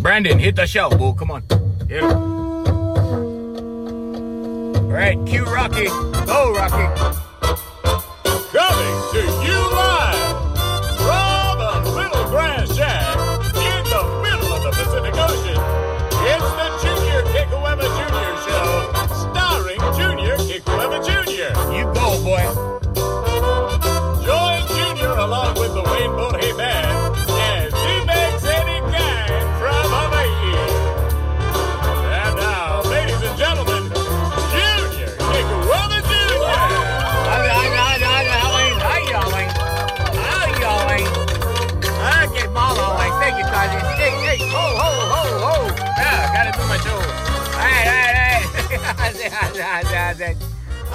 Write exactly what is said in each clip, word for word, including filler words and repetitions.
Brandon, hit the show, boo. Come on. Hit it. All right, cue Rocky. Go, Rocky. Coming to you live from a little grass shack in the middle of the Pacific Ocean. It's the Junior K. Kueva Junior show, starring Junior K. Kueva Junior You go, boy. Join Junior along with the Wayne Bohe band.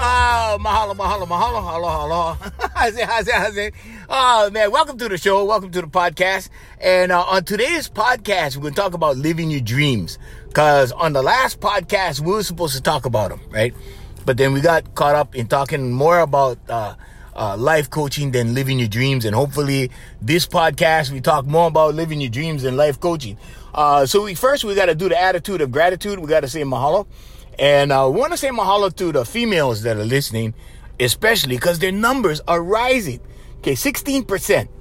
Oh, mahalo, mahalo, mahalo, mahalo, mahalo. Oh, man, welcome to the show. Welcome to the podcast. And uh, on today's podcast, we're going to talk about living your dreams. Because on the last podcast, we were supposed to talk about them, right? But then we got caught up in talking more about uh, uh, life coaching than living your dreams. And hopefully this podcast, we talk more about living your dreams than life coaching. Uh, so we first, we got to do the attitude of gratitude. We got to say mahalo. And I uh, want to say mahalo to the females that are listening, especially because their numbers are rising. Okay, sixteen percent.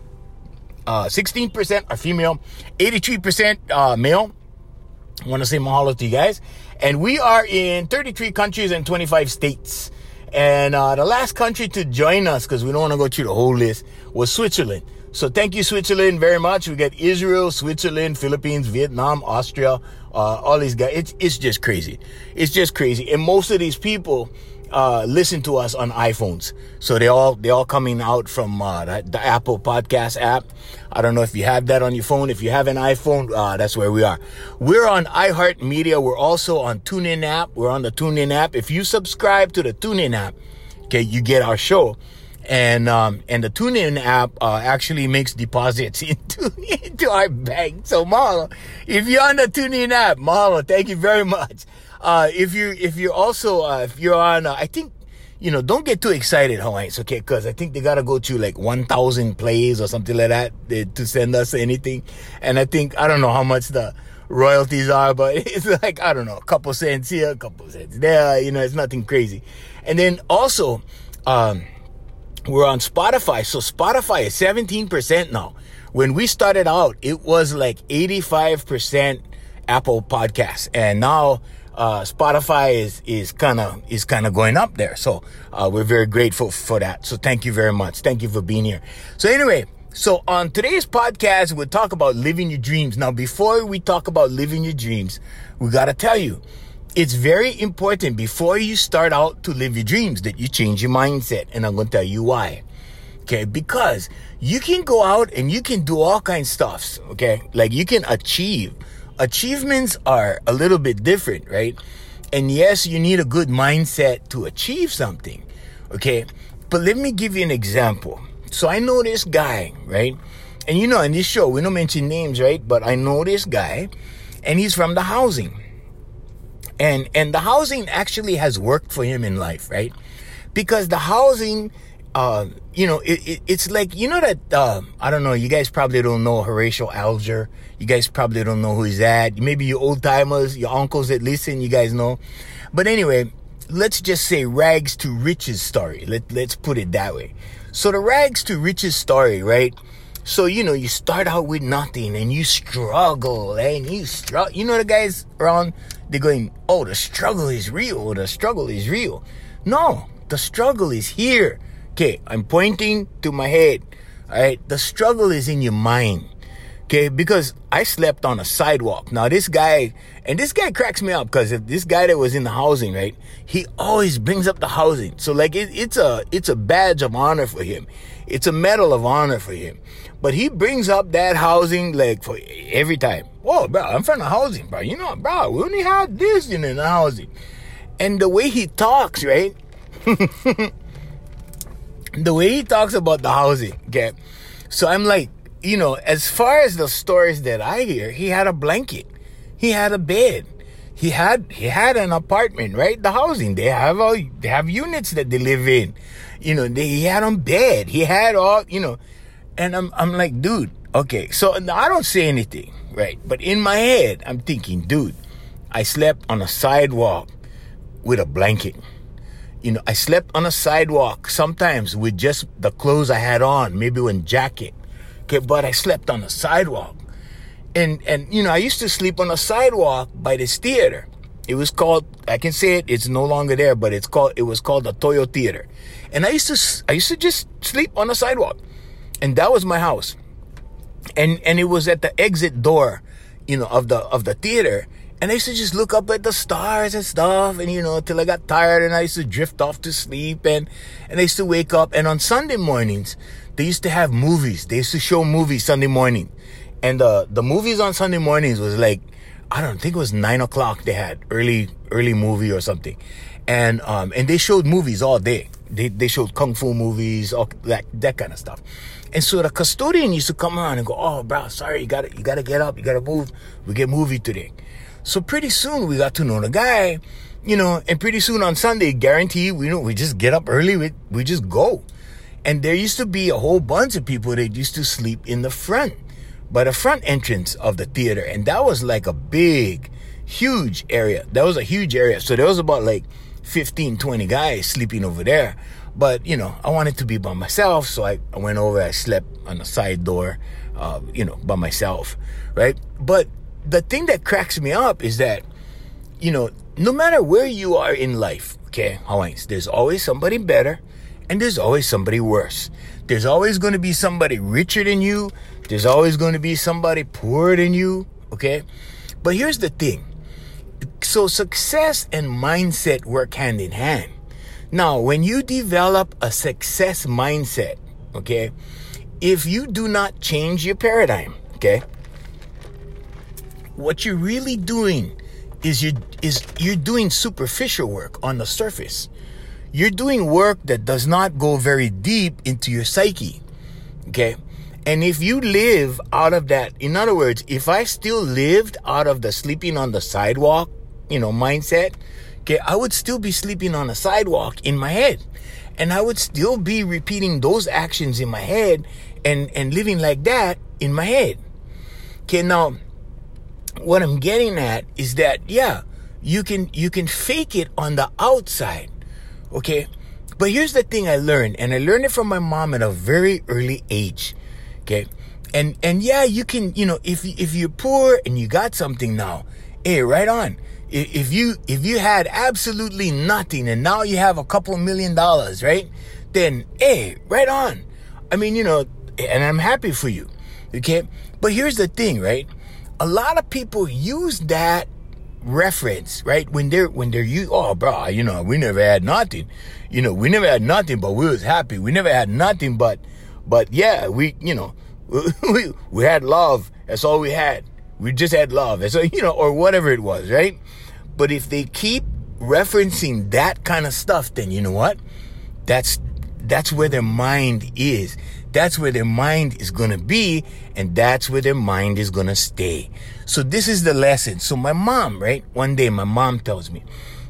Uh, sixteen percent are female, eighty-three percent uh, male. I want to say mahalo to you guys. And we are in thirty-three countries and twenty-five states. And uh, the last country to join us, because we don't want to go through the whole list, was Switzerland. So thank you, Switzerland, very much. We got Israel, Switzerland, Philippines, Vietnam, Austria, uh, all these guys. It's it's just crazy. It's just crazy. And most of these people uh, listen to us on iPhones. So they all they all coming out from uh, the, the Apple Podcast app. I don't know if you have that on your phone. If you have an iPhone, uh, that's where we are. We're on iHeartMedia. We're also on TuneIn app. We're on the TuneIn app. If you subscribe to the TuneIn app, okay, you get our show. And um, and the TuneIn app uh, actually makes deposits into, into our bank. So mahalo, if you're on the TuneIn app, mahalo, thank you very much. Uh, if you if you're also uh, if you're on, uh, I think you know, don't get too excited, Hawaiians, okay? Because I think they gotta go to like one thousand plays or something like that to send us anything. And I think I don't know how much the royalties are, but it's like, I don't know, a couple cents here, a couple cents there. You know, it's nothing crazy. And then also. Um, We're on Spotify. So Spotify is seventeen percent now. When we started out, it was like eighty-five percent Apple Podcasts. And now uh, Spotify is is kind of is kind of going up there. So uh, we're very grateful for that. So thank you very much. Thank you for being here. So anyway, so on today's podcast, we'll talk about living your dreams. Now, before we talk about living your dreams, we got to tell you, it's very important before you start out to live your dreams that you change your mindset. And I'm going to tell you why. Okay. Because you can go out and you can do all kinds of stuffs. Okay. Like you can achieve. Achievements are a little bit different, right? And yes, you need a good mindset to achieve something. Okay. But let me give you an example. So I know this guy, right? And you know, in this show, we don't mention names, right? But I know this guy and he's from the housing. And and the housing actually has worked for him in life, right? Because the housing, uh, you know, it, it, it's like, you know that, uh, I don't know, you guys probably don't know Horatio Alger. You guys probably don't know who he's at. Maybe you old-timers, your uncles that listen, you guys know. But anyway, let's just say rags to riches story. Let, let's put it that way. So the rags to riches story, right? So, you know, you start out with nothing and you struggle and you struggle. You know the guys around... They're going, oh, the struggle is real. The struggle is real. No, the struggle is here. Okay, I'm pointing to my head. All right, the struggle is in your mind. Okay, because I slept on a sidewalk. Now, this guy, and this guy cracks me up because this guy that was in the housing, right, he always brings up the housing. So, like, it, it's a it's a badge of honor for him. It's a medal of honor for him. But he brings up that housing, like, for every time. Whoa, bro, I'm from the housing, bro. You know, bro, we only had this in the housing. And the way he talks, right? The way he talks about the housing, okay? So, I'm like, you know, as far as the stories that I hear, he had a blanket. He had a bed. He had he had an apartment, right? The housing, they have all, they have units that they live in. You know, they, he had a bed. He had all, you know. And I'm I'm like, dude, okay. So I don't say anything, right? But in my head, I'm thinking, dude, I slept on a sidewalk with a blanket. You know, I slept on a sidewalk sometimes with just the clothes I had on, maybe one jacket. Okay, but I slept on a sidewalk. And, and you know, I used to sleep on a sidewalk by this theater. It was called, I can say it, it's no longer there, but it's called, it was called the Toyo Theater. And I used to, I used to just sleep on a sidewalk. And that was my house. And, and it was at the exit door, you know, of the, of the theater. And I used to just look up at the stars and stuff. And, you know, till I got tired and I used to drift off to sleep and, and I used to wake up. And on Sunday mornings, they used to have movies. They used to show movies Sunday morning. And the, the movies on Sunday mornings was like, I don't think it was nine o'clock. They had early, early movie or something. And, um, and they showed movies all day. They, they showed Kung Fu movies, all that, that kind of stuff. And so the custodian used to come on and go, oh, bro, sorry, you gotta, you gotta get up. You gotta move. We get movie today. So pretty soon we got to know the guy, you know, and pretty soon on Sunday, guarantee we, you know, we just get up early. We, we just go. And there used to be a whole bunch of people that used to sleep in the front. By the front entrance of the theater. And that was like a big, huge area. That was a huge area. So there was about like fifteen, twenty guys sleeping over there. But, you know, I wanted to be by myself. So I, I went over, I slept on the side door, uh, you know, by myself, right? But the thing that cracks me up is that, you know, no matter where you are in life, okay, Hawaiians, there's always somebody better and there's always somebody worse. There's always going to be somebody richer than you. There's always going to be somebody poorer than you, okay? But here's the thing. So success and mindset work hand in hand. Now, when you develop a success mindset, okay, if you do not change your paradigm, okay, what you're really doing is you is you're doing superficial work on the surface. You're doing work that does not go very deep into your psyche, okay? And if you live out of that, in other words, if I still lived out of the sleeping on the sidewalk, you know, mindset, okay, I would still be sleeping on a sidewalk in my head. And I would still be repeating those actions in my head and, and living like that in my head. Okay, now, what I'm getting at is that, yeah, you can, you can fake it on the outside, okay? But here's the thing I learned, and I learned it from my mom at a very early age. Okay. And, and yeah, you can, you know, if, if you're poor and you got something now, hey, right on. If, if you, if you had absolutely nothing and now you have a couple million dollars, right? Then, hey, right on. I mean, you know, and I'm happy for you. Okay. But here's the thing, right? A lot of people use that reference, right? When they're, when they're, you, oh, bro, you know, we never had nothing, you know, we never had nothing, but we was happy. We never had nothing, but But yeah, we, you know, we, we had love. That's all we had. We just had love. And so, you know, or whatever it was, right? But if they keep referencing that kind of stuff, then you know what? That's, that's where their mind is. That's where their mind is going to be. And that's where their mind is going to stay. So this is the lesson. So my mom, right? One day my mom tells me,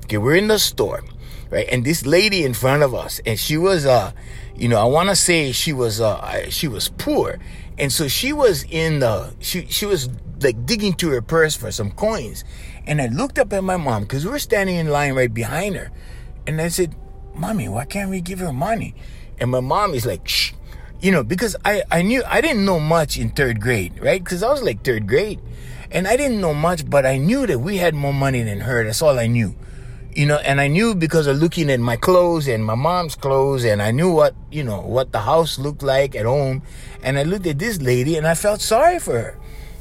okay, we're in the store, right? And this lady in front of us, and she was, uh, you know, I want to say she was, uh, she was poor. And so she was in the, she, she was like digging to her purse for some coins. And I looked up at my mom because we were standing in line right behind her. And I said, Mommy, why can't we give her money? And my mom is like, shh, you know, because I, I knew, I didn't know much in third grade, right? Because I was like third grade and I didn't know much, but I knew that we had more money than her. That's all I knew. You know, and I knew because of looking at my clothes and my mom's clothes, and I knew what, you know, what the house looked like at home. And I looked at this lady and I felt sorry for her,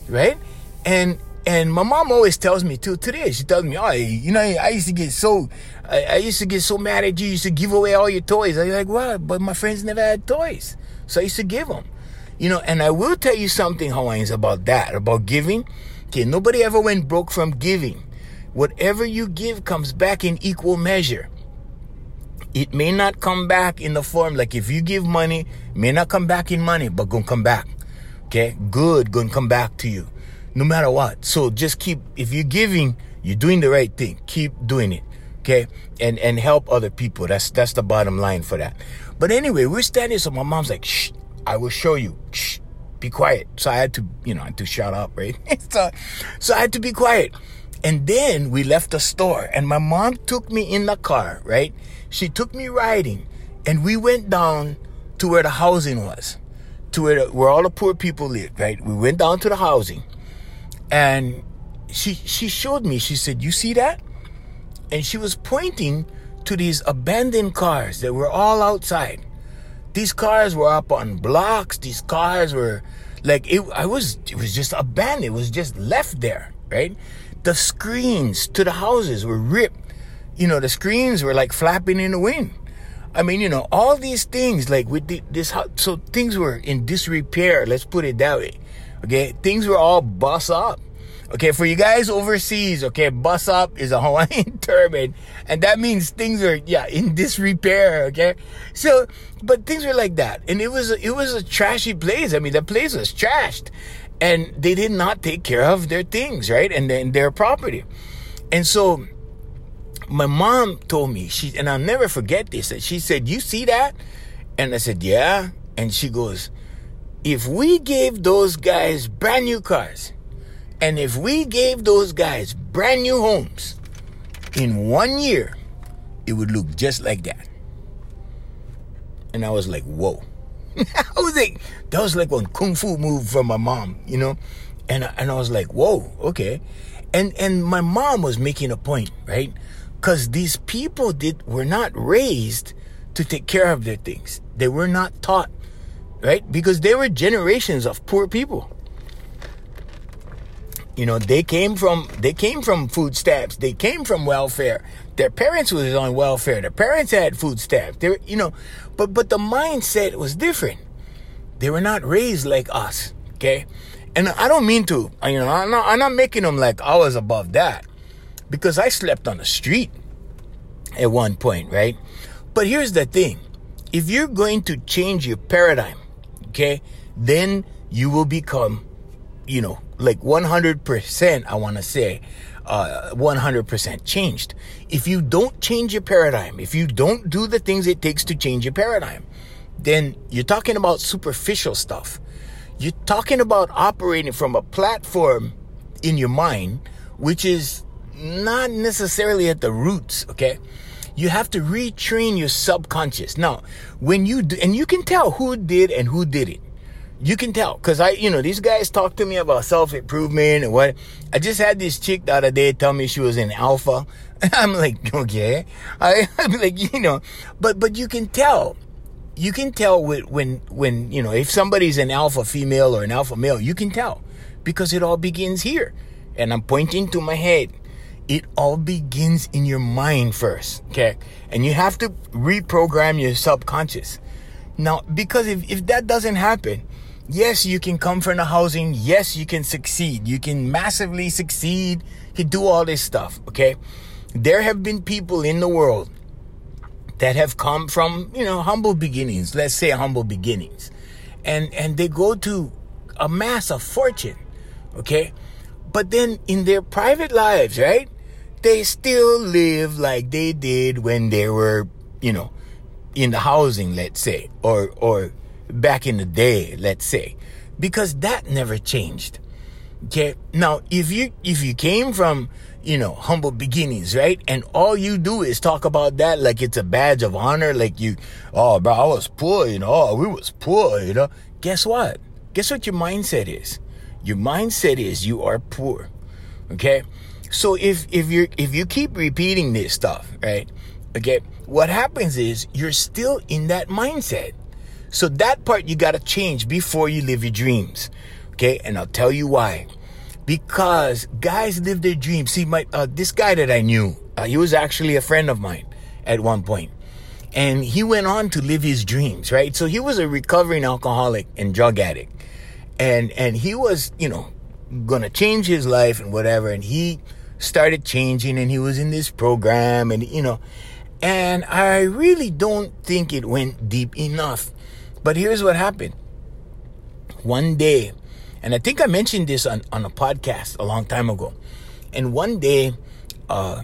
right? And, and my mom always tells me till today, she tells me, oh, you know, I used to get so, I, I used to get so mad at you. You used to give away all your toys. I was like, well, but my friends never had toys. So I used to give them, you know, and I will tell you something, Hawaiians, about that, about giving. Okay. Nobody ever went broke from giving. Whatever you give comes back in equal measure. It may not come back in the form, like if you give money, it may not come back in money, but gonna come back. Okay? Good, gonna come back to you. No matter what. So just keep, if you're giving, you're doing the right thing. Keep doing it. Okay? And, and help other people. That's, that's the bottom line for that. But anyway, we're standing, so my mom's like, shh, I will show you. Shh, be quiet. So I had to, you know, I had to shut up, right? so, so I had to be quiet. And then we left the store, and my mom took me in the car, right? She took me riding, and we went down to where the housing was, to where, the, where all the poor people lived, right? We went down to the housing, and she she showed me. She said, "You see that?" And she was pointing to these abandoned cars that were all outside. These cars were up on blocks. These cars were like it. I was. It was just abandoned. It was just left there, right? The screens to the houses were ripped. You know, the screens were like flapping in the wind. I mean, you know, all these things like with the, this. So things were in disrepair. Let's put it that way. Okay, things were all bust up. Okay, for you guys overseas, okay, bust up is a Hawaiian term, and, and that means things are, yeah, in disrepair, okay? So, but things were like that, and it was, it was a trashy place. I mean, the place was trashed, and they did not take care of their things, right, and then their property. And so my mom told me, she and I'll never forget this, that she said, "You see that?" And I said, "Yeah." And she goes, "If we gave those guys brand new cars, and if we gave those guys brand new homes, in one year, it would look just like that." And I was like, whoa. I was like, that was like one kung fu move from my mom, you know? And I, and I was like, whoa, okay. And and my mom was making a point, right? Because these people did were not raised to take care of their things. They were not taught, right? Because they were generations of poor people. You know, they came from they came from food stamps. They came from welfare. Their parents was on welfare. Their parents had food stamps. They were, you know, but but the mindset was different. They were not raised like us, okay? And I don't mean to, you know, I'm not, I'm not making them like I was above that, because I slept on the street at one point, right? But here's the thing: if you're going to change your paradigm, okay, then you will become, you know, like one hundred percent, I want to say, uh, one hundred percent changed. If you don't change your paradigm, if you don't do the things it takes to change your paradigm, then you're talking about superficial stuff. You're talking about operating from a platform in your mind, which is not necessarily at the roots, okay? You have to retrain your subconscious. Now, when you do, and you can tell who did and who didn't. You can tell, because I, you know, these guys talk to me about self-improvement and what. I just had this chick the other day tell me she was in alpha. I'm like, okay. I, I'm like, you know, but, but you can tell, you can tell when, when, when, you know, if somebody's an alpha female or an alpha male, you can tell, because it all begins here. And I'm pointing to my head. It all begins in your mind first. Okay. And you have to reprogram your subconscious. Now, because if, if that doesn't happen, yes, you can come from the housing. Yes, you can succeed. You can massively succeed. You do all this stuff, okay? There have been people in the world that have come from, you know, humble beginnings. Let's say humble beginnings. And and they go to amass a fortune, okay? But then in their private lives, right, they still live like they did when they were, you know, in the housing, let's say, or or... back in the day, let's say, because that never changed. Okay. Now, if you, if you came from, you know, humble beginnings, right? And all you do is talk about that like it's a badge of honor. Like you, oh, bro, I was poor, you know, oh, we was poor, you know, guess what? Guess what your mindset is? Your mindset is you are poor. Okay. So if, if you're, if you keep repeating this stuff, right? Okay. What happens is you're still in that mindset. So that part you got to change before you live your dreams. Okay? And I'll tell you why. Because guys live their dreams. See, my uh, this guy that I knew, uh, he was actually a friend of mine at one point. And he went on to live his dreams, right? So he was a recovering alcoholic and drug addict. And and he was, you know, going to change his life and whatever. And he started changing, and he was in this program, and, you know. And I really don't think it went deep enough. But here's what happened. One day, and I think I mentioned this on, on a podcast a long time ago. And one day, uh,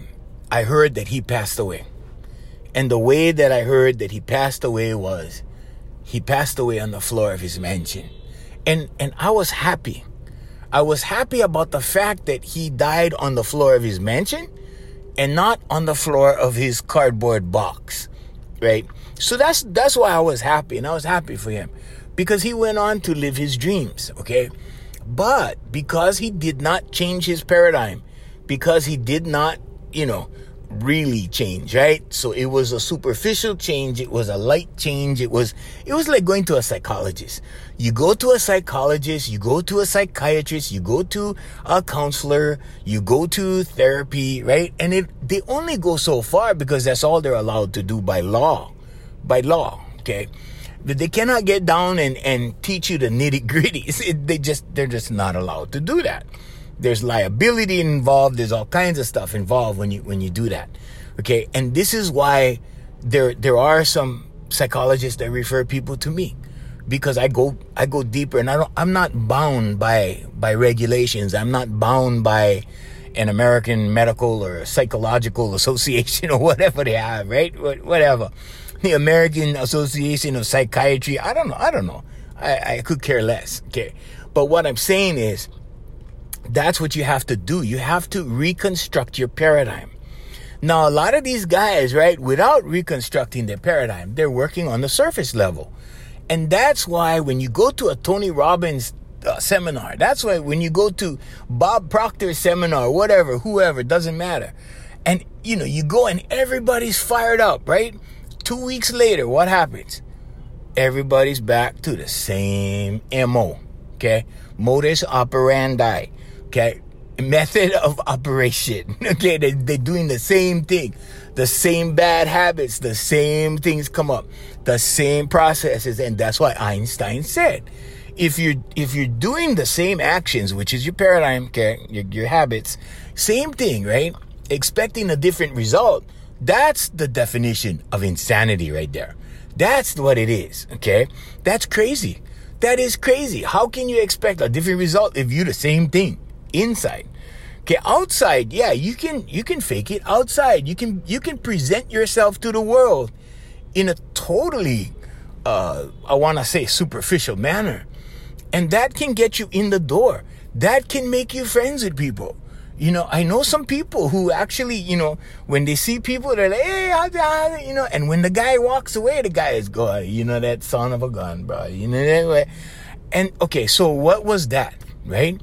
I heard that he passed away. And the way that I heard that he passed away was he passed away on the floor of his mansion. And and I was happy. I was happy about the fact that he died on the floor of his mansion and not on the floor of his cardboard box, right? So that's that's why I was happy, and I was happy for him because he went on to live his dreams, okay? But because he did not change his paradigm, because he did not, you know, really change, right? So it was a superficial change. It was a light change. It was, it was like going to a psychologist. You go to a psychologist, you go to a psychiatrist, you go to a counselor, you go to therapy, right? And it, they only go so far because that's all they're allowed to do by law, by law. Okay. But they cannot get down and, and teach you the nitty gritty. They just, they're just not allowed to do that. There's liability involved. There's all kinds of stuff involved when you when you do that, okay? And this is why there there are some psychologists that refer people to me, because I go I go deeper, and I don't I'm not bound by by regulations. I'm not bound by an American Medical or Psychological Association or whatever they have, right? Whatever, the American Association of Psychiatry. I don't know. I don't know. I, I could care less. Okay, but what I'm saying is, that's what you have to do. You have to reconstruct your paradigm. Now, a lot of these guys, right, without reconstructing their paradigm, they're working on the surface level. And that's why when you go to a Tony Robbins uh, seminar, that's why when you go to Bob Proctor's seminar, whatever, whoever, doesn't matter. And, you know, you go and everybody's fired up, right? Two weeks later, what happens? Everybody's back to the same M O, okay? Modus operandi. Okay, method of operation. Okay, they, they're doing the same thing. The same bad habits, the same things come up, the same processes. And that's why Einstein said, if you're, if you're doing the same actions, which is your paradigm, okay, your, your habits, same thing, right? Expecting a different result. That's the definition of insanity right there. That's what it is, okay? That's crazy. That is crazy. How can you expect a different result if you do the same thing? Inside, okay. Outside, yeah, you can you can fake it. Outside, you can you can present yourself to the world in a totally, uh, I want to say, superficial manner, and that can get you in the door. That can make you friends with people. You know, I know some people who actually, you know, when they see people, they're like, hey, how, how, you know, and when the guy walks away, the guy is going, you know, that son of a gun, bro. You know that way. And okay, so what was that, right?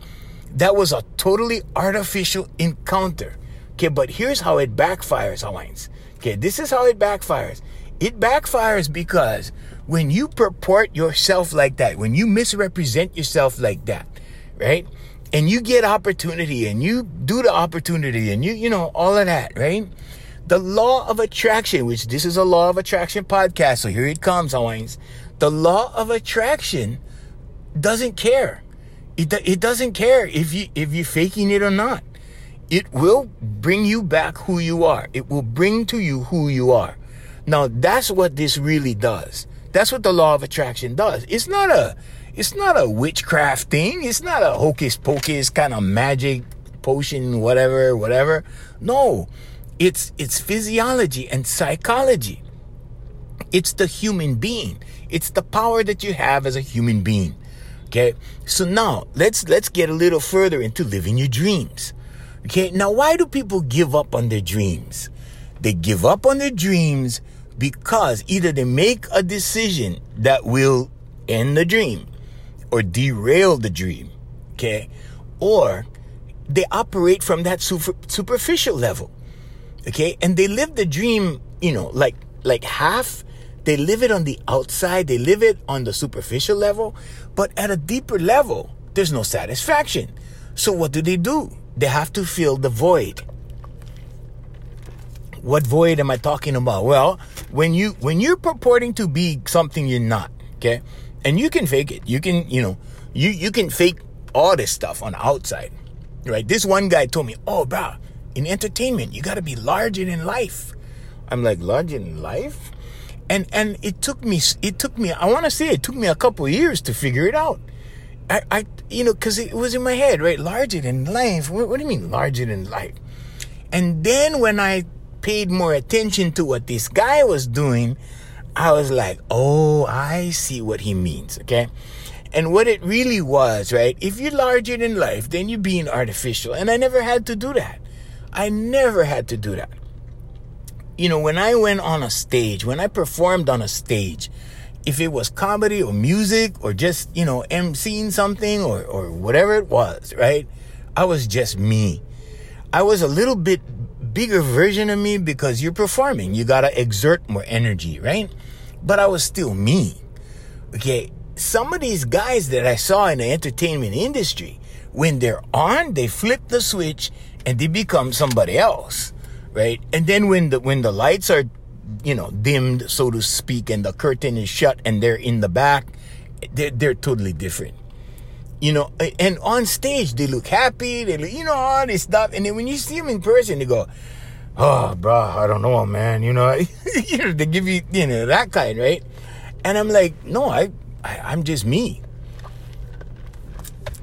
That was a totally artificial encounter. Okay, but here's how it backfires, Hawaiians. Okay, this is how it backfires. It backfires because when you purport yourself like that, when you misrepresent yourself like that, right? And you get opportunity and you do the opportunity and you, you know, all of that, right? The law of attraction, which this is a law of attraction podcast, so here it comes, Hawaiians. The law of attraction doesn't care. It, it doesn't care if you, if you're faking it or not. It will bring you back who you are. It will bring to you who you are. Now, that's what this really does. That's what the law of attraction does. It's not a, it's not a witchcraft thing. It's not a hocus pocus kind of magic potion, whatever, whatever. No, it's, it's physiology and psychology. It's the human being. It's the power that you have as a human being. Okay, so now let's let's get a little further into living your dreams. Okay, now why do people give up on their dreams? They give up on their dreams because either they make a decision that will end the dream or derail the dream, okay, or they operate from that super, superficial level, okay, and they live the dream, you know, like like half. They live it on the outside. They live it on the superficial level. But at a deeper level, there's no satisfaction. So what do they do? They have to fill the void. What void am I talking about? Well, when you, when you're purporting to be something you're not, okay? And you can fake it. You can, you know, you, you can fake all this stuff on the outside, right? This one guy told me, oh, bro, in entertainment, you got to be larger than life. I'm like, larger than life? And and it took me, it took me, I want to say it took me a couple of years to figure it out. I, I you know, because it was in my head, right? Larger than life. What, what do you mean larger than life? And then when I paid more attention to what this guy was doing, I was like, oh, I see what he means, okay? And what it really was, right? If you're larger than life, then you're being artificial. And I never had to do that. I never had to do that. You know, when I went on a stage, when I performed on a stage, if it was comedy or music or just, you know, emceeing something or, or whatever it was, right? I was just me. I was a little bit bigger version of me because you're performing. You got to exert more energy, right? But I was still me. Okay. Some of these guys that I saw in the entertainment industry, when they're on, they flip the switch and they become somebody else, right? And then when the when the lights are, you know, dimmed, so to speak, and the curtain is shut and they're in the back, they're, they're totally different. You know, and on stage, they look happy, they look, you know, all this stuff. And then when you see them in person, they go, oh, bro, I don't know, man, you know, you know, they give you, you know, that kind, right? And I'm like, no, I... I'm just me.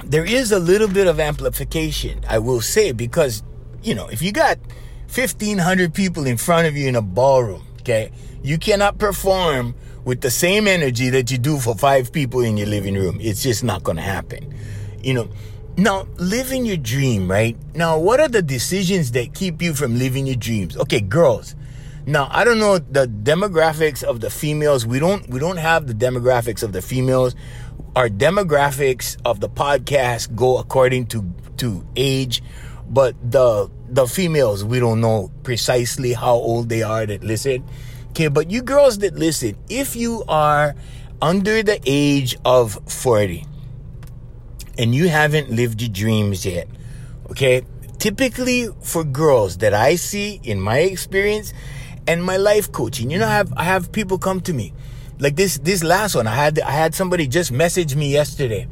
There is a little bit of amplification, I will say, because, you know, if you got fifteen hundred people in front of you in a ballroom, okay, you cannot perform with the same energy that you do for five people in your living room. It's just not going to happen. You know, now, living your dream, right? Now, what are the decisions that keep you from living your dreams? Okay, girls. Now, I don't know the demographics of the females. We don't we don't have the demographics of the females. Our demographics of the podcast go according to, to age, but the the females, we don't know precisely how old they are that listen. Okay, but you girls that listen, if you are under the age of forty and you haven't lived your dreams yet, okay, typically for girls that I see in my experience, and my life coaching, you know, I have, I have people come to me like this, this last one. I had, I had somebody just message me yesterday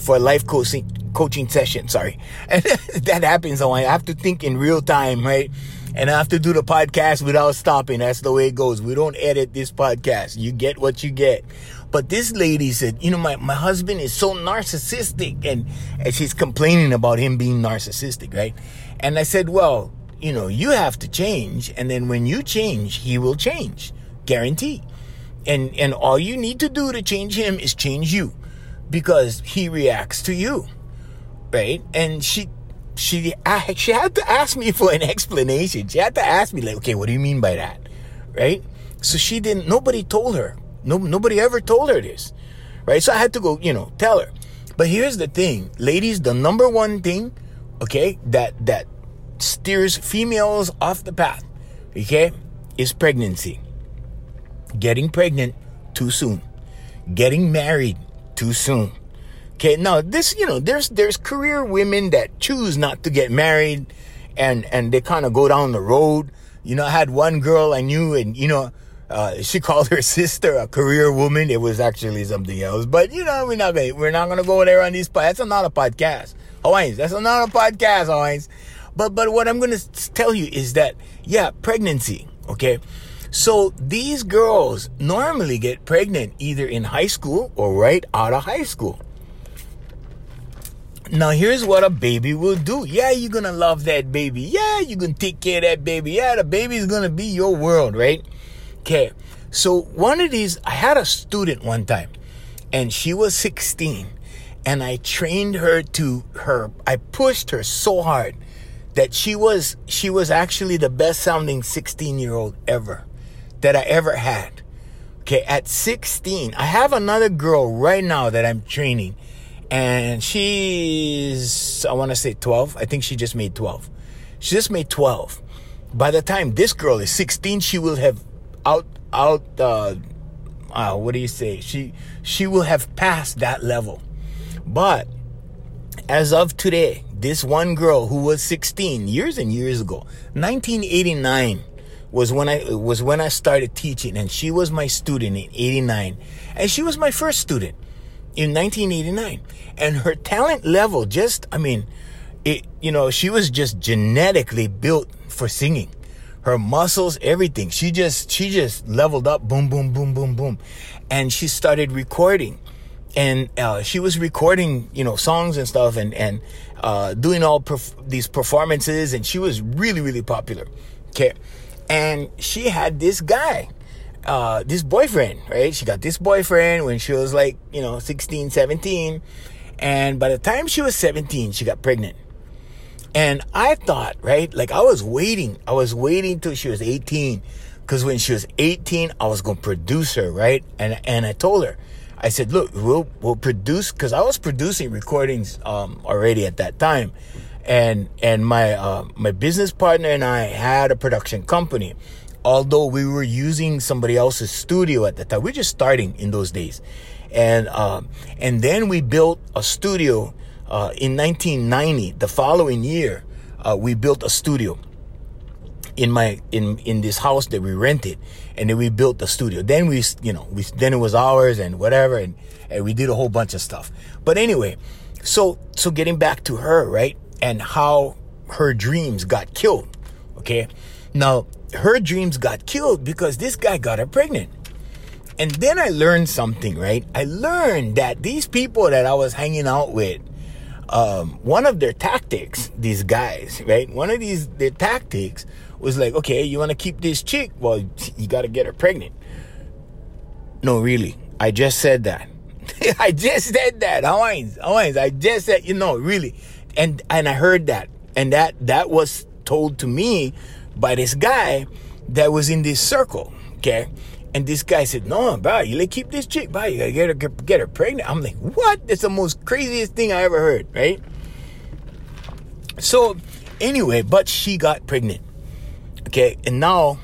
for a life coaching, coaching session. Sorry. And that happens. So I have to think in real time, right? And I have to do the podcast without stopping. That's the way it goes. We don't edit this podcast. You get what you get. But this lady said, you know, my, my husband is so narcissistic, and, and she's complaining about him being narcissistic, right? And I said, well, you know, you have to change. And then when you change, he will change. Guarantee. And and all you need to do to change him is change you, because he reacts to you, right? And she she she had to ask me for an explanation. She had to ask me, like, okay, what do you mean by that, right? So she didn't, nobody told her. No, nobody ever told her this, right? So I had to go, you know, tell her. But here's the thing, ladies, the number one thing, okay, that that steers females off the path, okay, is pregnancy. Getting pregnant too soon. Getting married too soon. Okay, now this, you know, there's there's career women that choose not to get married, and and they kind of go down the road. You know, I had one girl I knew, and you know, uh, she called her sister a career woman. It was actually something else, but you know, we're not gonna, we're not gonna go there on this podcast. That's another podcast, Hawaiians. That's another podcast, Hawaiians. But but what I'm going to tell you is that, yeah, pregnancy, okay? So these girls normally get pregnant either in high school or right out of high school. Now, here's what a baby will do. Yeah, you're going to love that baby. Yeah, you're going to take care of that baby. Yeah, the baby is going to be your world, right? Okay, so one of these, I had a student one time, and she was sixteen, and I trained her to her, I pushed her so hard that she was she was actually the best sounding sixteen-year-old ever that I ever had. Okay, at sixteen, I have another girl right now that I'm training, and she's, I want to say twelve. I think she just made twelve. She just made twelve. By the time this girl is sixteen, she will have out out uh, uh what do you say? She she will have passed that level. But as of today, this one girl who was sixteen years and years ago, nineteen eighty-nine was when I was when I started teaching, and she was my student in eighty-nine, and she was my first student in nineteen eighty-nine. And her talent level, just, I mean, it, you know, she was just genetically built for singing. Her muscles, everything. She just she just leveled up, boom, boom, boom, boom, boom, and she started recording. And uh, she was recording, you know, songs and stuff, and and uh, doing all perf- these performances. And she was really, really popular. Okay, and she had this guy, uh, this boyfriend, right? She got this boyfriend when she was like, you know, sixteen, seventeen. And by the time she was seventeen, she got pregnant. And I thought, right, like I was waiting. I was waiting till she was eighteen. Because when she was eighteen, I was going to produce her, right? And and I told her, I said, look, we'll we'll produce. Because I was producing recordings um, already at that time. And and my uh, my business partner and I had a production company. Although we were using somebody else's studio at the time. We were just starting in those days. And, um, and then we built a studio uh, in nineteen ninety. The following year, uh, we built a studio. In my in in this house that we rented, and then we built the studio. Then we, you know, we then it was ours and whatever, and, and we did a whole bunch of stuff. But anyway, so so getting back to her, right, and how her dreams got killed. Okay, now her dreams got killed because this guy got her pregnant. And then I learned something, right? I learned that these people that I was hanging out with, um, one of their tactics, these guys, right? One of these their tactics. Was like, okay, you want to keep this chick? Well, you got to get her pregnant. No, really. I just said that. I just said that. Hawaiians, Hawaiians. I just said, you know, really. And and I heard that. And that, that was told to me by this guy that was in this circle, okay? And this guy said, no, bro, you like keep this chick, bro. You got to get her, get, get her pregnant. I'm like, what? That's the most craziest thing I ever heard, right? So anyway, but she got pregnant. Okay, and now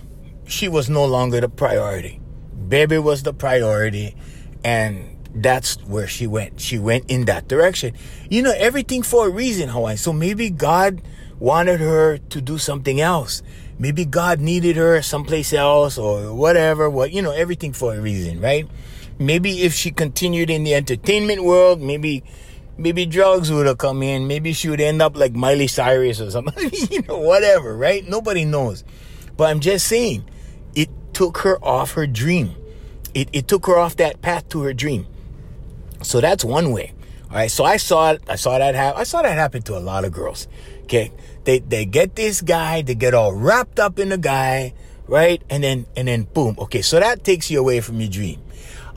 she was no longer the priority. Baby was the priority, and that's where she went. She went in that direction. You know, everything for a reason, Hawaii. So maybe God wanted her to do something else. Maybe God needed her someplace else or whatever. What you know, everything for a reason, right? Maybe if she continued in the entertainment world, maybe maybe drugs would have come in. Maybe she would end up like Miley Cyrus or something. You know, whatever, right? Nobody knows. But I'm just saying, it took her off her dream. It it took her off that path to her dream. So that's one way. All right. So I saw it. I saw that happen. I saw that happen to a lot of girls. Okay. They they get this guy. They get all wrapped up in the guy, right? And then and then boom. Okay. So that takes you away from your dream.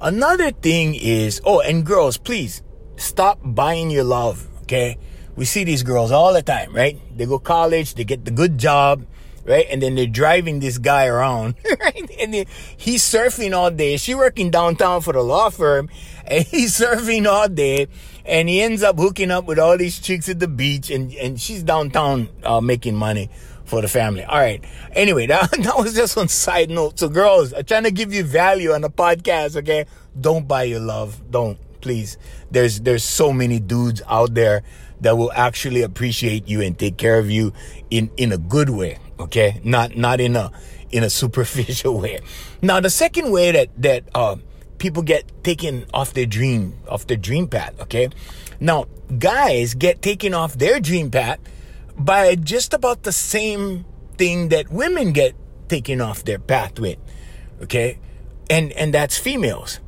Another thing is, oh, and girls, please. Stop buying your love, okay? We see these girls all the time, right? They go college, they get the good job, right? And then they're driving this guy around, right? And then he's surfing all day. She's working downtown for the law firm, and he's surfing all day, and he ends up hooking up with all these chicks at the beach, and, and she's downtown uh, making money for the family. All right. Anyway, that, that was just one side note. So, girls, I'm trying to give you value on the podcast, okay? Don't buy your love. Don't. Please, there's there's so many dudes out there that will actually appreciate you and take care of you in, in a good way, okay? Not not in a in a superficial way. Now, the second way that that uh, people get taken off their dream off their dream path, okay? Now, guys get taken off their dream path by just about the same thing that women get taken off their path with, okay? And and that's females.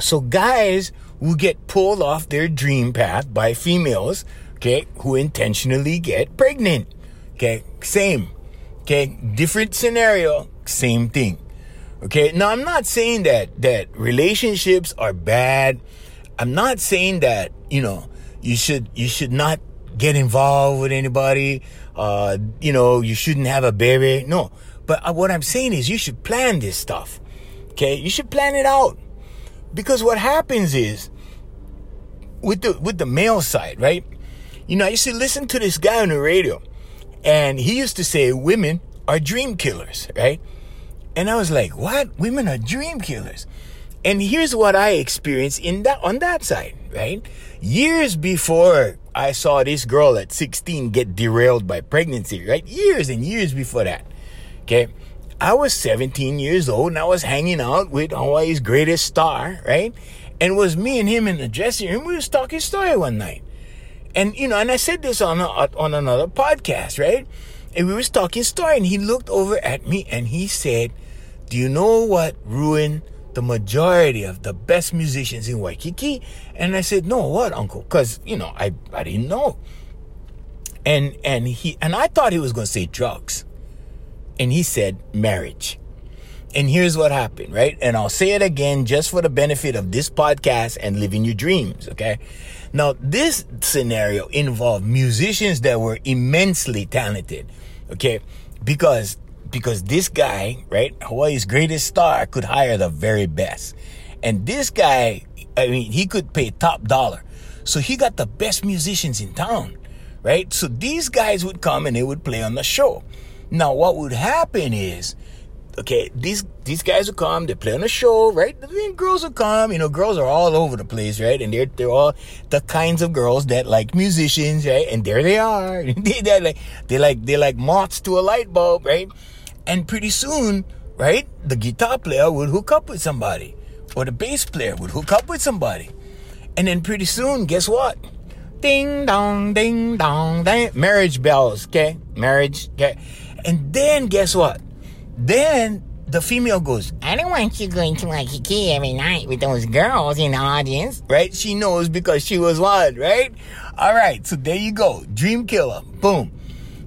So guys will get pulled off their dream path by females, okay, who intentionally get pregnant, okay, same, okay, different scenario, same thing, okay. Now, I'm not saying that, that relationships are bad. I'm not saying that, you know, you should, you should not get involved with anybody, uh, you know, you shouldn't have a baby, no. But what I'm saying is you should plan this stuff, okay, you should plan it out. Because what happens is, with the with the male side, right? You know, I used to listen to this guy on the radio, and he used to say women are dream killers, right? And I was like, what? Women are dream killers? And here's what I experienced in that on that side, right? Years before I saw this girl at sixteen get derailed by pregnancy, right? Years and years before that, okay? I was seventeen years old, and I was hanging out with Hawaii's greatest star, right? And it was me and him in the dressing room. We was talking story one night. And, you know, and I said this on a, on another podcast, right? And we was talking story, and he looked over at me, and he said, do you know what ruined the majority of the best musicians in Waikiki? And I said, no, what, Uncle? Because, you know, I, I didn't know. And and he and I thought he was going to say drugs. And he said marriage. And here's what happened, right? And I'll say it again just for the benefit of this podcast and living your dreams, okay? Now, this scenario involved musicians that were immensely talented, okay? Because because this guy, right, Hawaii's greatest star, could hire the very best. And this guy, I mean, he could pay top dollar. So he got the best musicians in town, right? So these guys would come and they would play on the show. Now, what would happen is, okay, these these guys would come, they play on the show, right? Then girls would come, you know, girls are all over the place, right? And they're they're all the kinds of girls that like musicians, right? And there they are. they're like they like they like moths to a light bulb, right? And pretty soon, right, the guitar player would hook up with somebody, or the bass player would hook up with somebody. And then pretty soon, guess what? Ding dong, ding dong, ding. Marriage bells, okay? Marriage, okay? And then guess what? Then the female goes, I don't want you going to Waikiki every night with those girls in the audience. Right? She knows because she was one, right? All right. So there you go. Dream killer. Boom.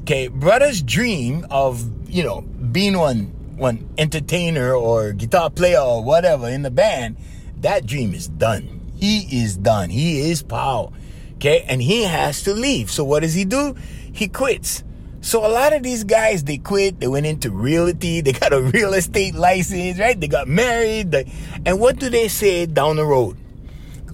Okay. Brother's dream of, you know, being one, one entertainer or guitar player or whatever in the band, that dream is done. He is done. He is pow. Okay. And he has to leave. So what does he do? He quits. So a lot of these guys, they quit, they went into realty, they got a real estate license, right? They got married. They, and what do they say down the road?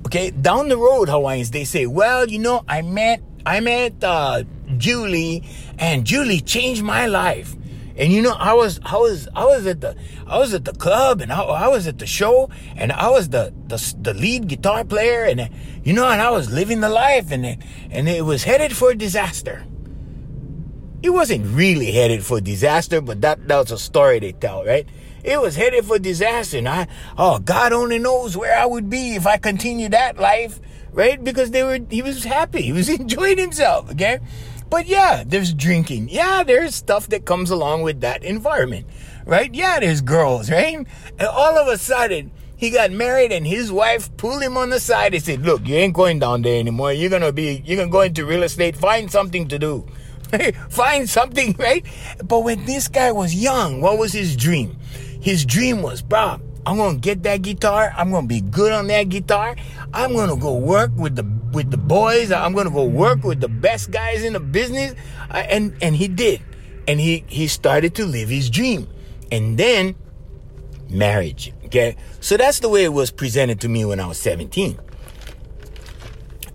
Okay, down the road, Hawaiians, they say, well, you know, I met I met uh, Julie, and Julie changed my life. And you know, I was I was I was at the I was at the club and I, I was at the show and I was the, the the lead guitar player and you know, and I was living the life and and it was headed for disaster. It wasn't really headed for disaster, but that, that was a story they tell, right? It was headed for disaster. And I, oh, God only knows where I would be if I continued that life, right? Because they were, he was happy. He was enjoying himself, okay? But yeah, there's drinking. Yeah, there's stuff that comes along with that environment, right? Yeah, there's girls, right? And all of a sudden, he got married and his wife pulled him on the side and said, look, you ain't going down there anymore. You're going to be, you're going to go into real estate. Find something to do. Find something, right? But when this guy was young, what was his dream? His dream was, bro, I'm going to get that guitar. I'm going to be good on that guitar. I'm going to go work with the with the boys. I'm going to go work with the best guys in the business. And and he did. And he, he started to live his dream. And then marriage, okay? So that's the way it was presented to me when I was seventeen.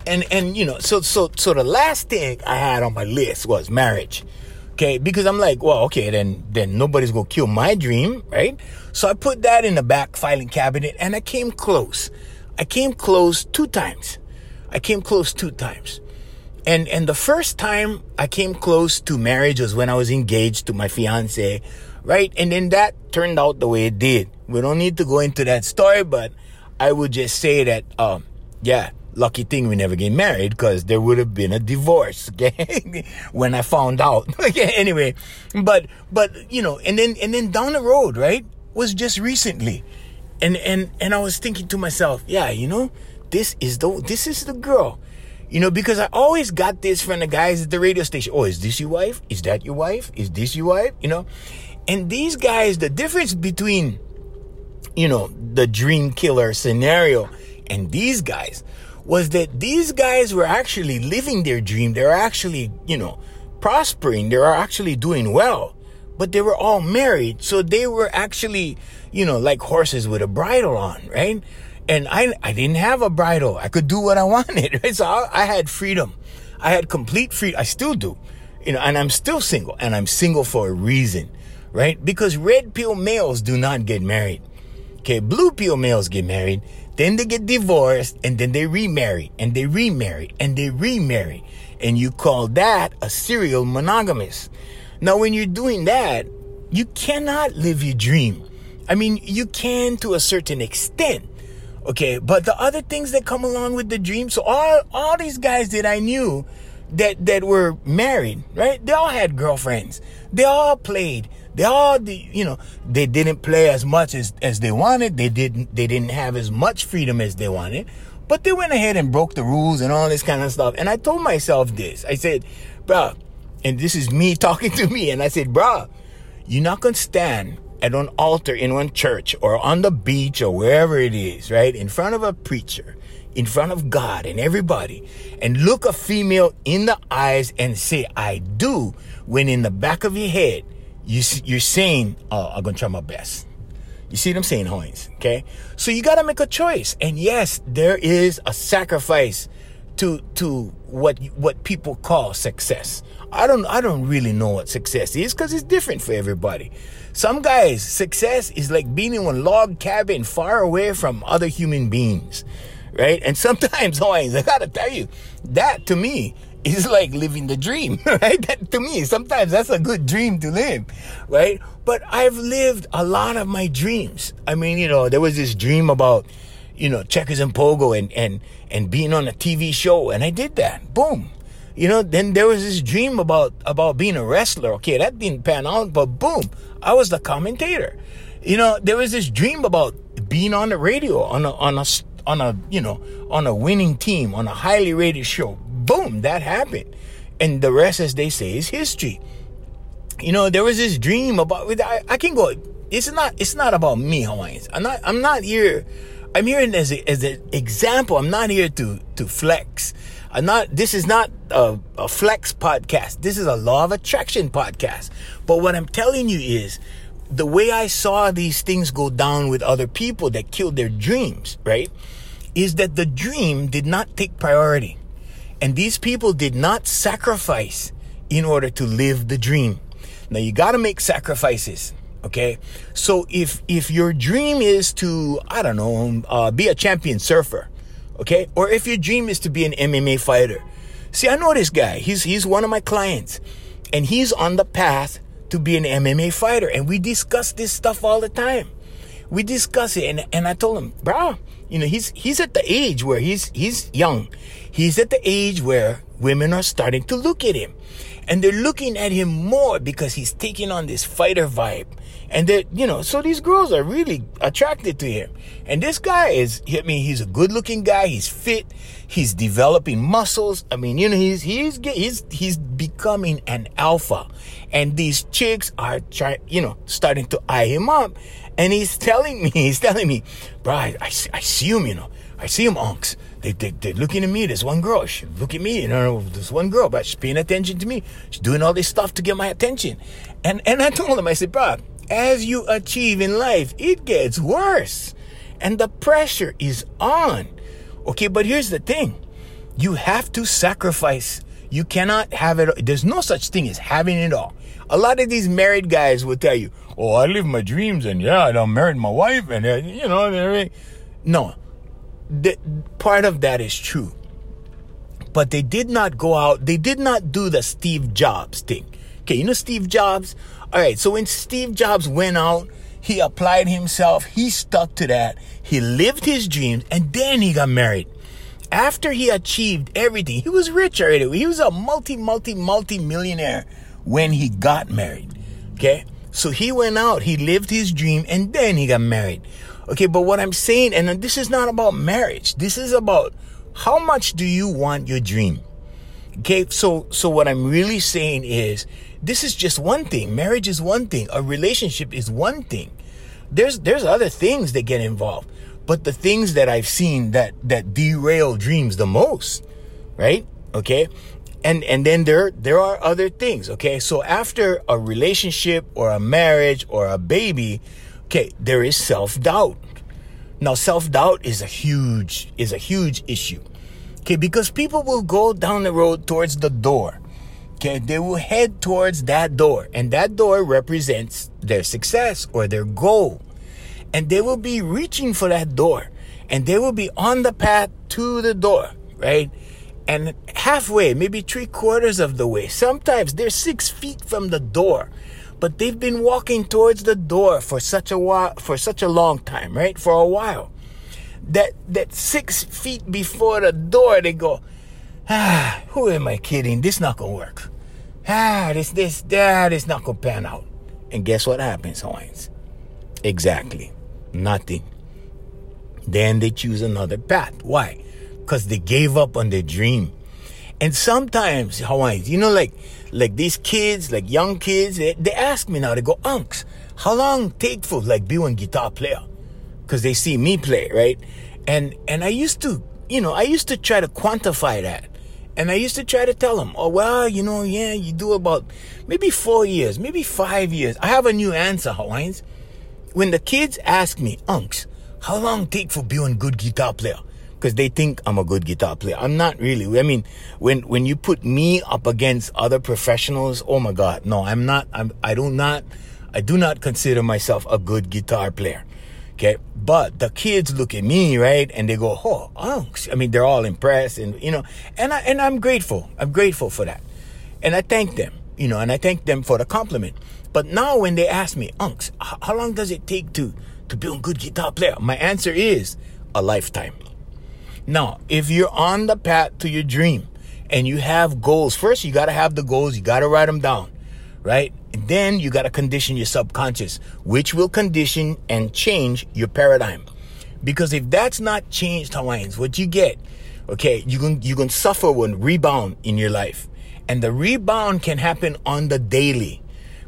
And, and you know, so, so, so the last thing I had on my list was marriage. Okay. Because I'm like, well, okay, then, then nobody's going to kill my dream. Right. So I put that in the back filing cabinet and I came close. I came close two times. I came close two times. And, and the first time I came close to marriage was when I was engaged to my fiance. Right. And then that turned out the way it did. We don't need to go into that story, but I would just say that, um, yeah. Lucky thing we never get married because there would have been a divorce, okay? When I found out. Okay, anyway. But but you know, and then and then down the road, right? Was just recently. And and and I was thinking to myself, yeah, you know, this is the this is the girl. You know, because I always got this from the guys at the radio station. Oh, is this your wife? Is that your wife? Is this your wife? You know? And these guys, the difference between, you know, the dream killer scenario and these guys was that these guys were actually living their dream. They were actually, you know, prospering. They were actually doing well. But they were all married. So they were actually, you know, like horses with a bridle on, right? And I I didn't have a bridle. I could do what I wanted, right? So I, I had freedom. I had complete freedom. I still do. You know, and I'm still single. And I'm single for a reason, right? Because red pill males do not get married. Okay, blue pill males get married. Then they get divorced, and then they remarry, and they remarry, and they remarry. And you call that a serial monogamous. Now, when you're doing that, you cannot live your dream. I mean, you can to a certain extent, okay? But the other things that come along with the dream, so all, all these guys that I knew that, that were married, right? They all had girlfriends. They all played. They all, you know, they didn't play as much as, as they wanted. They didn't, they didn't have as much freedom as they wanted, but they went ahead and broke the rules and all this kind of stuff. And I told myself this, I said, bro, and this is me talking to me. And I said, bro, you're not going to stand at an altar in one church or on the beach or wherever it is, right? In front of a preacher, in front of God and everybody, and look a female in the eyes and say, I do, when in the back of your head, you, you're saying, oh, I'm going to try my best. You see what I'm saying, Hoynes? Okay? So you got to make a choice. And yes, there is a sacrifice to to what what people call success. I don't I don't really know what success is because it's different for everybody. Some guys, success is like being in one log cabin far away from other human beings, right? And sometimes, Hoynes, I got to tell you, that to me is like living the dream, right? That to me, sometimes that's a good dream to live, right? But I've lived a lot of my dreams. I mean, you know, there was this dream about, you know, checkers and pogo and, and, and being on a T V show. And I did that. Boom. You know, then there was this dream about, about being a wrestler. Okay, that didn't pan out, but boom, I was the commentator. You know, there was this dream about being on the radio, on a, on a, on a, you know, on a winning team, on a highly rated show. Boom, that happened. And the rest, as they say, is history. You know, there was this dream about, I, I can go, it's not, it's not about me, Hawaiians. I'm not, I'm not here. I'm here as a, as an example. I'm not here to, to flex. I'm not, this is not a, a flex podcast. This is a law of attraction podcast. But what I'm telling you is the way I saw these things go down with other people that killed their dreams, right? Is that the dream did not take priority. And these people did not sacrifice in order to live the dream. Now, you got to make sacrifices, okay? So if if your dream is to, I don't know, uh, be a champion surfer, okay? Or if your dream is to be an M M A fighter. See, I know this guy. He's, he's one of my clients. And he's on the path to be an M M A fighter. And we discuss this stuff all the time. We discuss it. And, and I told him, bro, you know, he's he's at the age where he's he's young. He's at the age where women are starting to look at him. And they're looking at him more because he's taking on this fighter vibe. And they're, you know, so these girls are really attracted to him. And this guy is, I mean, he's a good looking guy. He's fit. He's developing muscles. I mean, you know, he's, he's, he's, he's becoming an alpha. And these chicks are trying, you know, starting to eye him up. And he's telling me, he's telling me, bro, I, I, I see him, you know, I see him, onks. They, they, they're looking at me. There's one girl. She look at me. You know, there's one girl, but she's paying attention to me. She's doing all this stuff to get my attention. And and I told him, I said, bro, as you achieve in life, it gets worse. And the pressure is on. Okay, but here's the thing. You have to sacrifice. You cannot have it. There's no such thing as having it all. A lot of these married guys will tell you, oh, I live my dreams, and yeah, I done married my wife, and, you know, and everything. No. The, part of that is true, but they did not go out. They did not do the Steve Jobs thing. Okay, you know Steve Jobs? All right, so when Steve Jobs went out, he applied himself. He stuck to that. He lived his dreams, and then he got married. After he achieved everything, he was rich already. He was a multi, multi, multi millionaire when he got married. Okay, so he went out. He lived his dream, and then he got married. Okay, but what I'm saying, and this is not about marriage. This is about how much do you want your dream? Okay, so so what I'm really saying is this is just one thing. Marriage is one thing. A relationship is one thing. There's there's other things that get involved. But the things that I've seen that, that derail dreams the most, right? Okay, and and then there there are other things. Okay, so after a relationship or a marriage or a baby, okay, there is self-doubt. Now, self-doubt is a huge, is a huge issue. Okay, because people will go down the road towards the door. Okay, they will head towards that door. And that door represents their success or their goal. And they will be reaching for that door. And they will be on the path to the door, right? And halfway, maybe three quarters of the way. Sometimes they're six feet from the door. But they've been walking towards the door for such a while, for such a long time, right? For a while. That that six feet before the door, they go, ah, who am I kidding? This not gonna work. Ah, this, this, that is not gonna pan out. And guess what happens, Hawaiians? Exactly. Nothing. Then they choose another path. Why? Because they gave up on their dream. And sometimes Hawaiians, you know, like like these kids, like young kids, they, they ask me now, they go, "Unks, how long take for like be one guitar player?" Because they see me play, right? And and I used to, you know, I used to try to quantify that. And I used to try to tell them, "Oh, well, you know, yeah, you do about maybe four years, maybe five years. I have a new answer, Hawaiians. When the kids ask me, "Unks, how long take for being a good guitar player?" Because they think I'm a good guitar player. I'm not really. I mean, when when you put me up against other professionals, oh my God, no, I'm not. I'm, I do not. I do not consider myself a good guitar player. Okay, but the kids look at me, right, and they go, "Oh, Unks." I mean, they're all impressed, and you know, and I and I'm grateful. I'm grateful for that, and I thank them, you know, and I thank them for the compliment. But now when they ask me, "Unks, how long does it take to to be a good guitar player?" my answer is a lifetime. Now, if you're on the path to your dream and you have goals, first, you got to have the goals. You got to write them down, right? And then you got to condition your subconscious, which will condition and change your paradigm. Because if that's not changed, Hawaiians, what you get, okay, you're going you're going to suffer one rebound in your life. And the rebound can happen on the daily.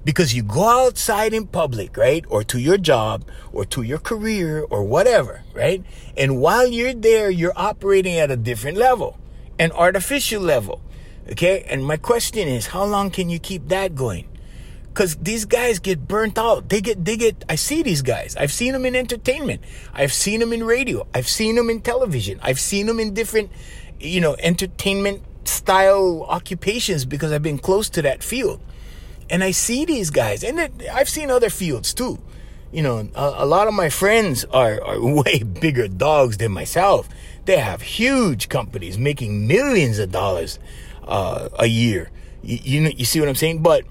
Because you go outside in public, right? Or to your job or to your career or whatever, right? And while you're there, you're operating at a different level, an artificial level, okay? And my question is, how long can you keep that going? Because these guys get burnt out. They get, they get, I see these guys. I've seen them in entertainment. I've seen them in radio. I've seen them in television. I've seen them in different, you know, entertainment style occupations because I've been close to that field. And I see these guys, and it, I've seen other fields too. You know, a, a lot of my friends are, are way bigger dogs than myself. They have huge companies making millions of dollars uh, a year. You, you know, you see what I'm saying? But,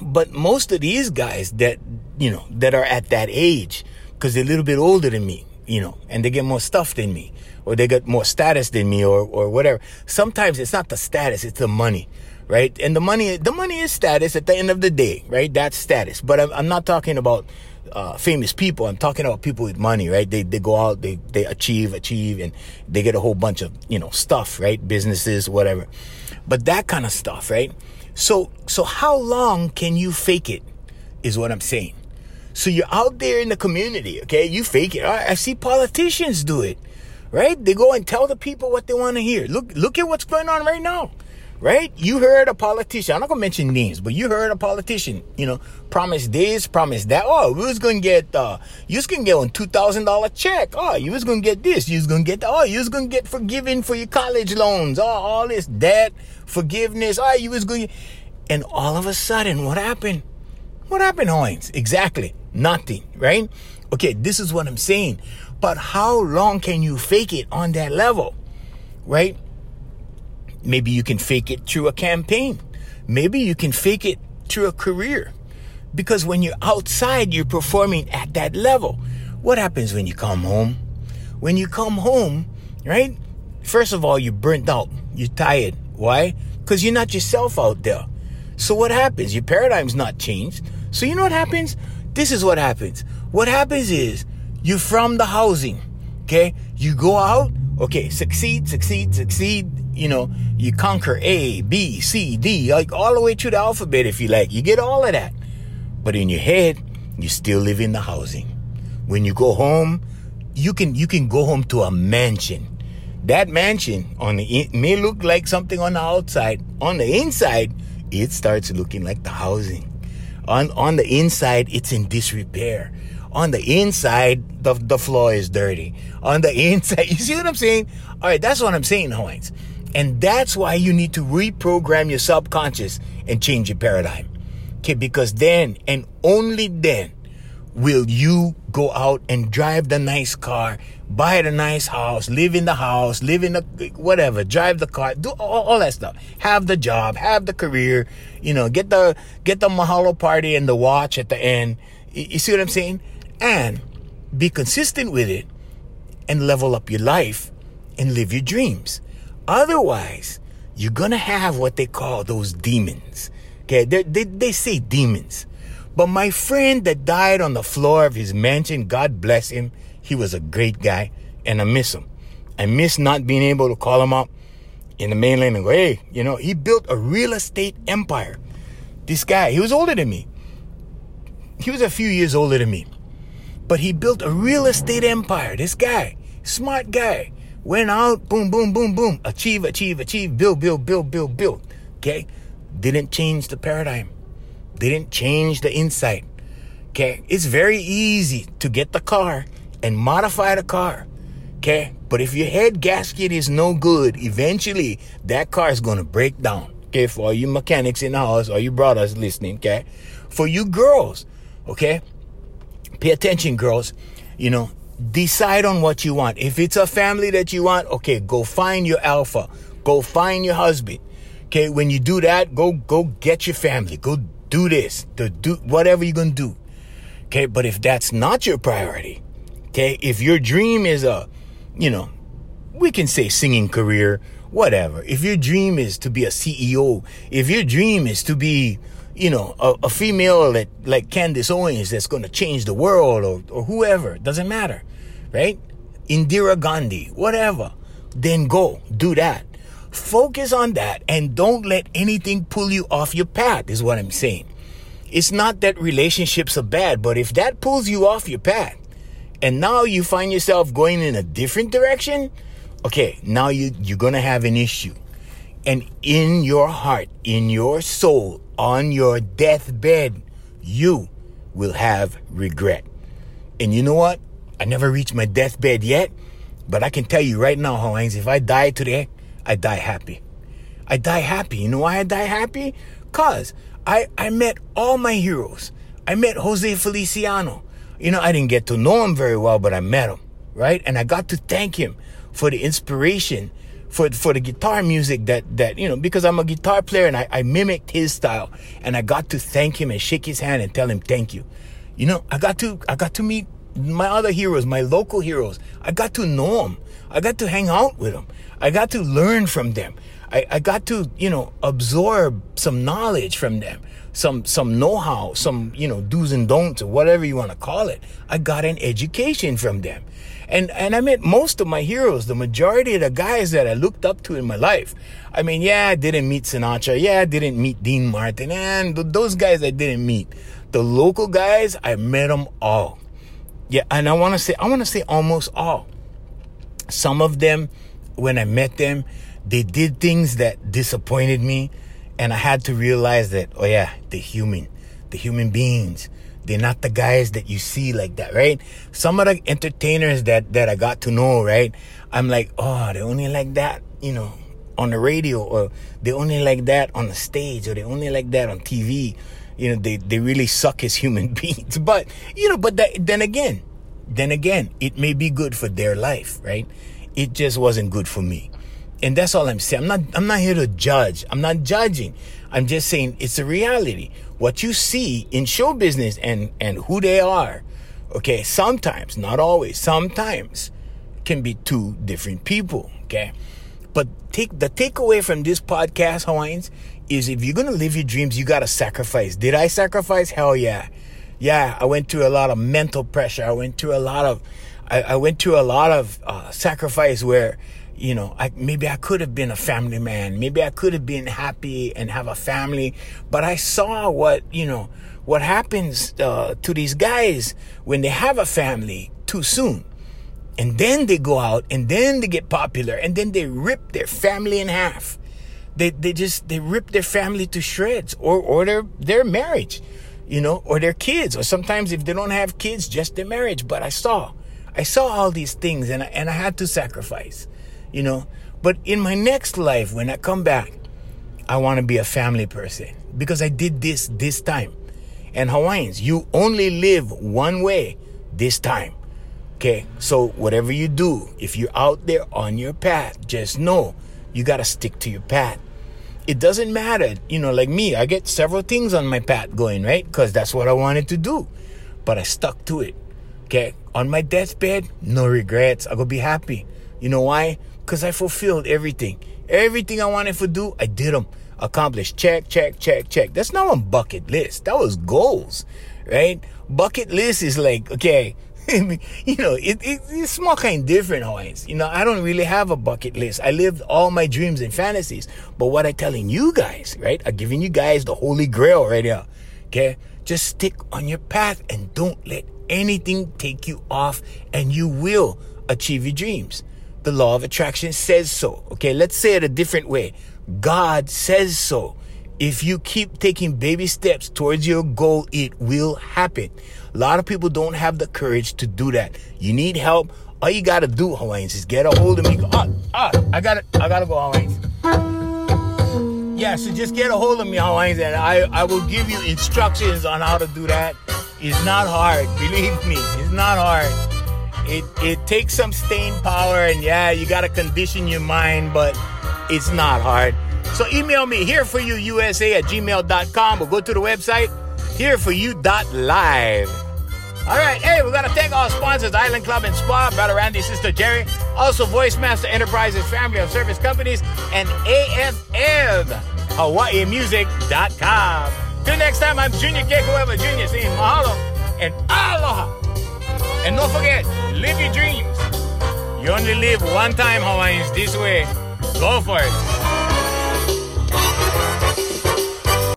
but most of these guys that you know that are at that age, because they're a little bit older than me, you know, and they get more stuff than me, or they get more status than me, or or whatever. Sometimes it's not the status; it's the money. Right? And the money, the money is status at the end of the day, right? That's status. But I'm, I'm not talking about uh, famous people. I'm talking about people with money, right? They they go out, they, they achieve, achieve, and they get a whole bunch of, you know, stuff, right? Businesses, whatever. But that kind of stuff, right? So, so how long can you fake it is what I'm saying. So you're out there in the community, okay? You fake it. I, I see politicians do it, right? They go and tell the people what they want to hear. Look, look at what's going on right now. Right? You heard a politician, I'm not going to mention names, but you heard a politician, you know, promise this, promise that. Oh, we was going to get, uh, you was going to get a two thousand dollars check. Oh, you was going to get this. You was going to get that. Oh, you was going to get forgiven for your college loans. Oh, all this debt, forgiveness. Oh, you was going to. And all of a sudden, what happened? What happened, Hawaiians? Exactly. Nothing, right? Okay, this is what I'm saying. But how long can you fake it on that level, right? Maybe you can fake it through a campaign. Maybe you can fake it through a career. Because when you're outside, you're performing at that level. What happens when you come home? When you come home, right? First of all, you're burnt out. You're tired. Why? Because you're not yourself out there. So what happens? Your paradigm's not changed. So you know what happens? This is what happens. What happens is you're from the housing, okay? You go out, okay, succeed, succeed, succeed. You know, you conquer A, B, C, D, like all the way through the alphabet if you like. You get all of that. But in your head, you still live in the housing. When you go home, you can you can go home to a mansion. That mansion on the in- may look like something on the outside. On the inside, it starts looking like the housing. On on the inside, it's in disrepair. On the inside, the, the floor is dirty. On the inside, you see what I'm saying? All right, that's what I'm saying, Hawaiians. And that's why you need to reprogram your subconscious and change your paradigm. Okay, because then and only then will you go out and drive the nice car, buy the nice house, live in the house, live in the whatever, drive the car, do all, all that stuff. Have the job, have the career, you know, get the get the mahalo party and the watch at the end. You see what I'm saying? And be consistent with it and level up your life and live your dreams. Otherwise, you're going to have what they call those demons. Okay, they, they they say demons. But my friend that died on the floor of his mansion, God bless him. He was a great guy, and I miss him. I miss not being able to call him up, in the mainland and go, hey, you know, he built a real estate empire. This guy, he was older than me. He was a few years older than me. But he built a real estate empire. This guy, smart guy, went out, boom, boom, boom, boom, achieve, achieve, achieve, build, build, build, build, build. Okay? Didn't change the paradigm. Didn't change the insight. Okay? It's very easy to get the car and modify the car. Okay? But if your head gasket is no good, eventually that car is going to break down. Okay? For all you mechanics in the house, all you brothers listening, okay? For you girls, okay? Pay attention, girls. You know, decide on what you want. If it's a family that you want, okay, go find your alpha. Go find your husband. Okay, when you do that, go go get your family. Go do this. Do whatever you're going to do. Okay, but if that's not your priority, okay, if your dream is a, you know, we can say singing career, whatever. If your dream is to be a C E O, if your dream is to be, you know, a, a female that like Candace Owens that's going to change the world or, or whoever, doesn't matter, right? Indira Gandhi, whatever, then go do that. Focus on that and don't let anything pull you off your path is what I'm saying. It's not that relationships are bad, but if that pulls you off your path and now you find yourself going in a different direction, okay, now you, you're going to have an issue. And in your heart, in your soul, on your deathbed, you will have regret. And you know what? I never reached my deathbed yet, but I can tell you right now, Hawaiians, if I die today, I die happy. I die happy. You know why I die happy? Because I, I met all my heroes. I met Jose Feliciano. You know, I didn't get to know him very well, but I met him, right? And I got to thank him for the inspiration, for, for the guitar music that, that, you know, because I'm a guitar player and I, I mimicked his style. And I got to thank him and shake his hand and tell him thank you. You know, I got to, I got to meet my other heroes, my local heroes. I got to know them. I got to hang out with them. I got to learn from them. I, I got to, you know, absorb some knowledge from them, some some know-how, some, you know, do's and don'ts or whatever you want to call it. I got an education from them. And and I met most of my heroes, the majority of the guys that I looked up to in my life. I mean, yeah, I didn't meet Sinatra. Yeah, I didn't meet Dean Martin. And those guys I didn't meet. The local guys, I met them all. Yeah, and I want to say, I want to say almost all. Some of them, when I met them, they did things that disappointed me. And I had to realize that, oh yeah, the human, the human beings, they're not the guys that you see like that, right? Some of the entertainers that, that I got to know, right? I'm like, oh, they're only like that, you know, on the radio, or they're only like that on the stage, or they're only like that on T V. You know, they, they really suck as human beings. But, you know, but that, then again, Then again, it may be good for their life, right? It just wasn't good for me. And that's all I'm saying. I'm not I'm not here to judge. I'm not judging. I'm just saying it's a reality. What you see in show business and, and who they are, okay, sometimes, not always, sometimes can be two different people, okay? But take the takeaway from this podcast, Hawaiians, is if you're going to live your dreams, you got to sacrifice. Did I sacrifice? Hell yeah. Yeah, I went through a lot of mental pressure. I went through a lot of, I, I went through a lot of uh, sacrifice where, you know, I, maybe I could have been a family man. Maybe I could have been happy and have a family. But I saw what, you know, what happens uh, to these guys when they have a family too soon. And then they go out and then they get popular and then they rip their family in half. They they just, they rip their family to shreds or, or their, their marriage. You know, or their kids, or sometimes if they don't have kids, just their marriage. But I saw, I saw all these things and I, and I had to sacrifice, you know. But in my next life, when I come back, I want to be a family person because I did this this time. And Hawaiians, you only live one way this time, okay? So whatever you do, if you're out there on your path, just know you got to stick to your path. It doesn't matter, you know, like me, I get several things on my path going, right? Because that's what I wanted to do. But I stuck to it, okay? On my deathbed, no regrets. I'm going to be happy. You know why? Because I fulfilled everything. Everything I wanted to do, I did them. Accomplished. Check, check, check, check. That's not on bucket list. That was goals, right? Bucket list is like, okay, you know, it, it, it's small kind different, Hawaiians. You know, I don't really have a bucket list. I lived all my dreams and fantasies. But what I'm telling you guys, right, I'm giving you guys the holy grail right here, okay? Just stick on your path and don't let anything take you off, and you will achieve your dreams. The law of attraction says so, okay? Let's say it a different way. God says so. If you keep taking baby steps towards your goal, it will happen. A lot of people don't have the courage to do that. You need help. All you got to do, Hawaiians, is get a hold of me. Go, ah, ah, I got to I gotta go, Hawaiians. Yeah, so just get a hold of me, Hawaiians, and I, I will give you instructions on how to do that. It's not hard. Believe me, it's not hard. It, it takes some staying power, and yeah, you got to condition your mind, but it's not hard. So email me, here for you U S A at gmail dot com, or go to the website, here for you dot live. All right, hey, we got to thank our sponsors, Island Club and Spa, Brother Randy, Sister Jerry, also Voice Master Enterprises, Family of Service Companies, and A F L, Hawaii Music dot com. Till next time, I'm Junior K. Kueva Junior saying mahalo and aloha. And don't forget, live your dreams. You only live one time, Hawaiians, this way. Go for it.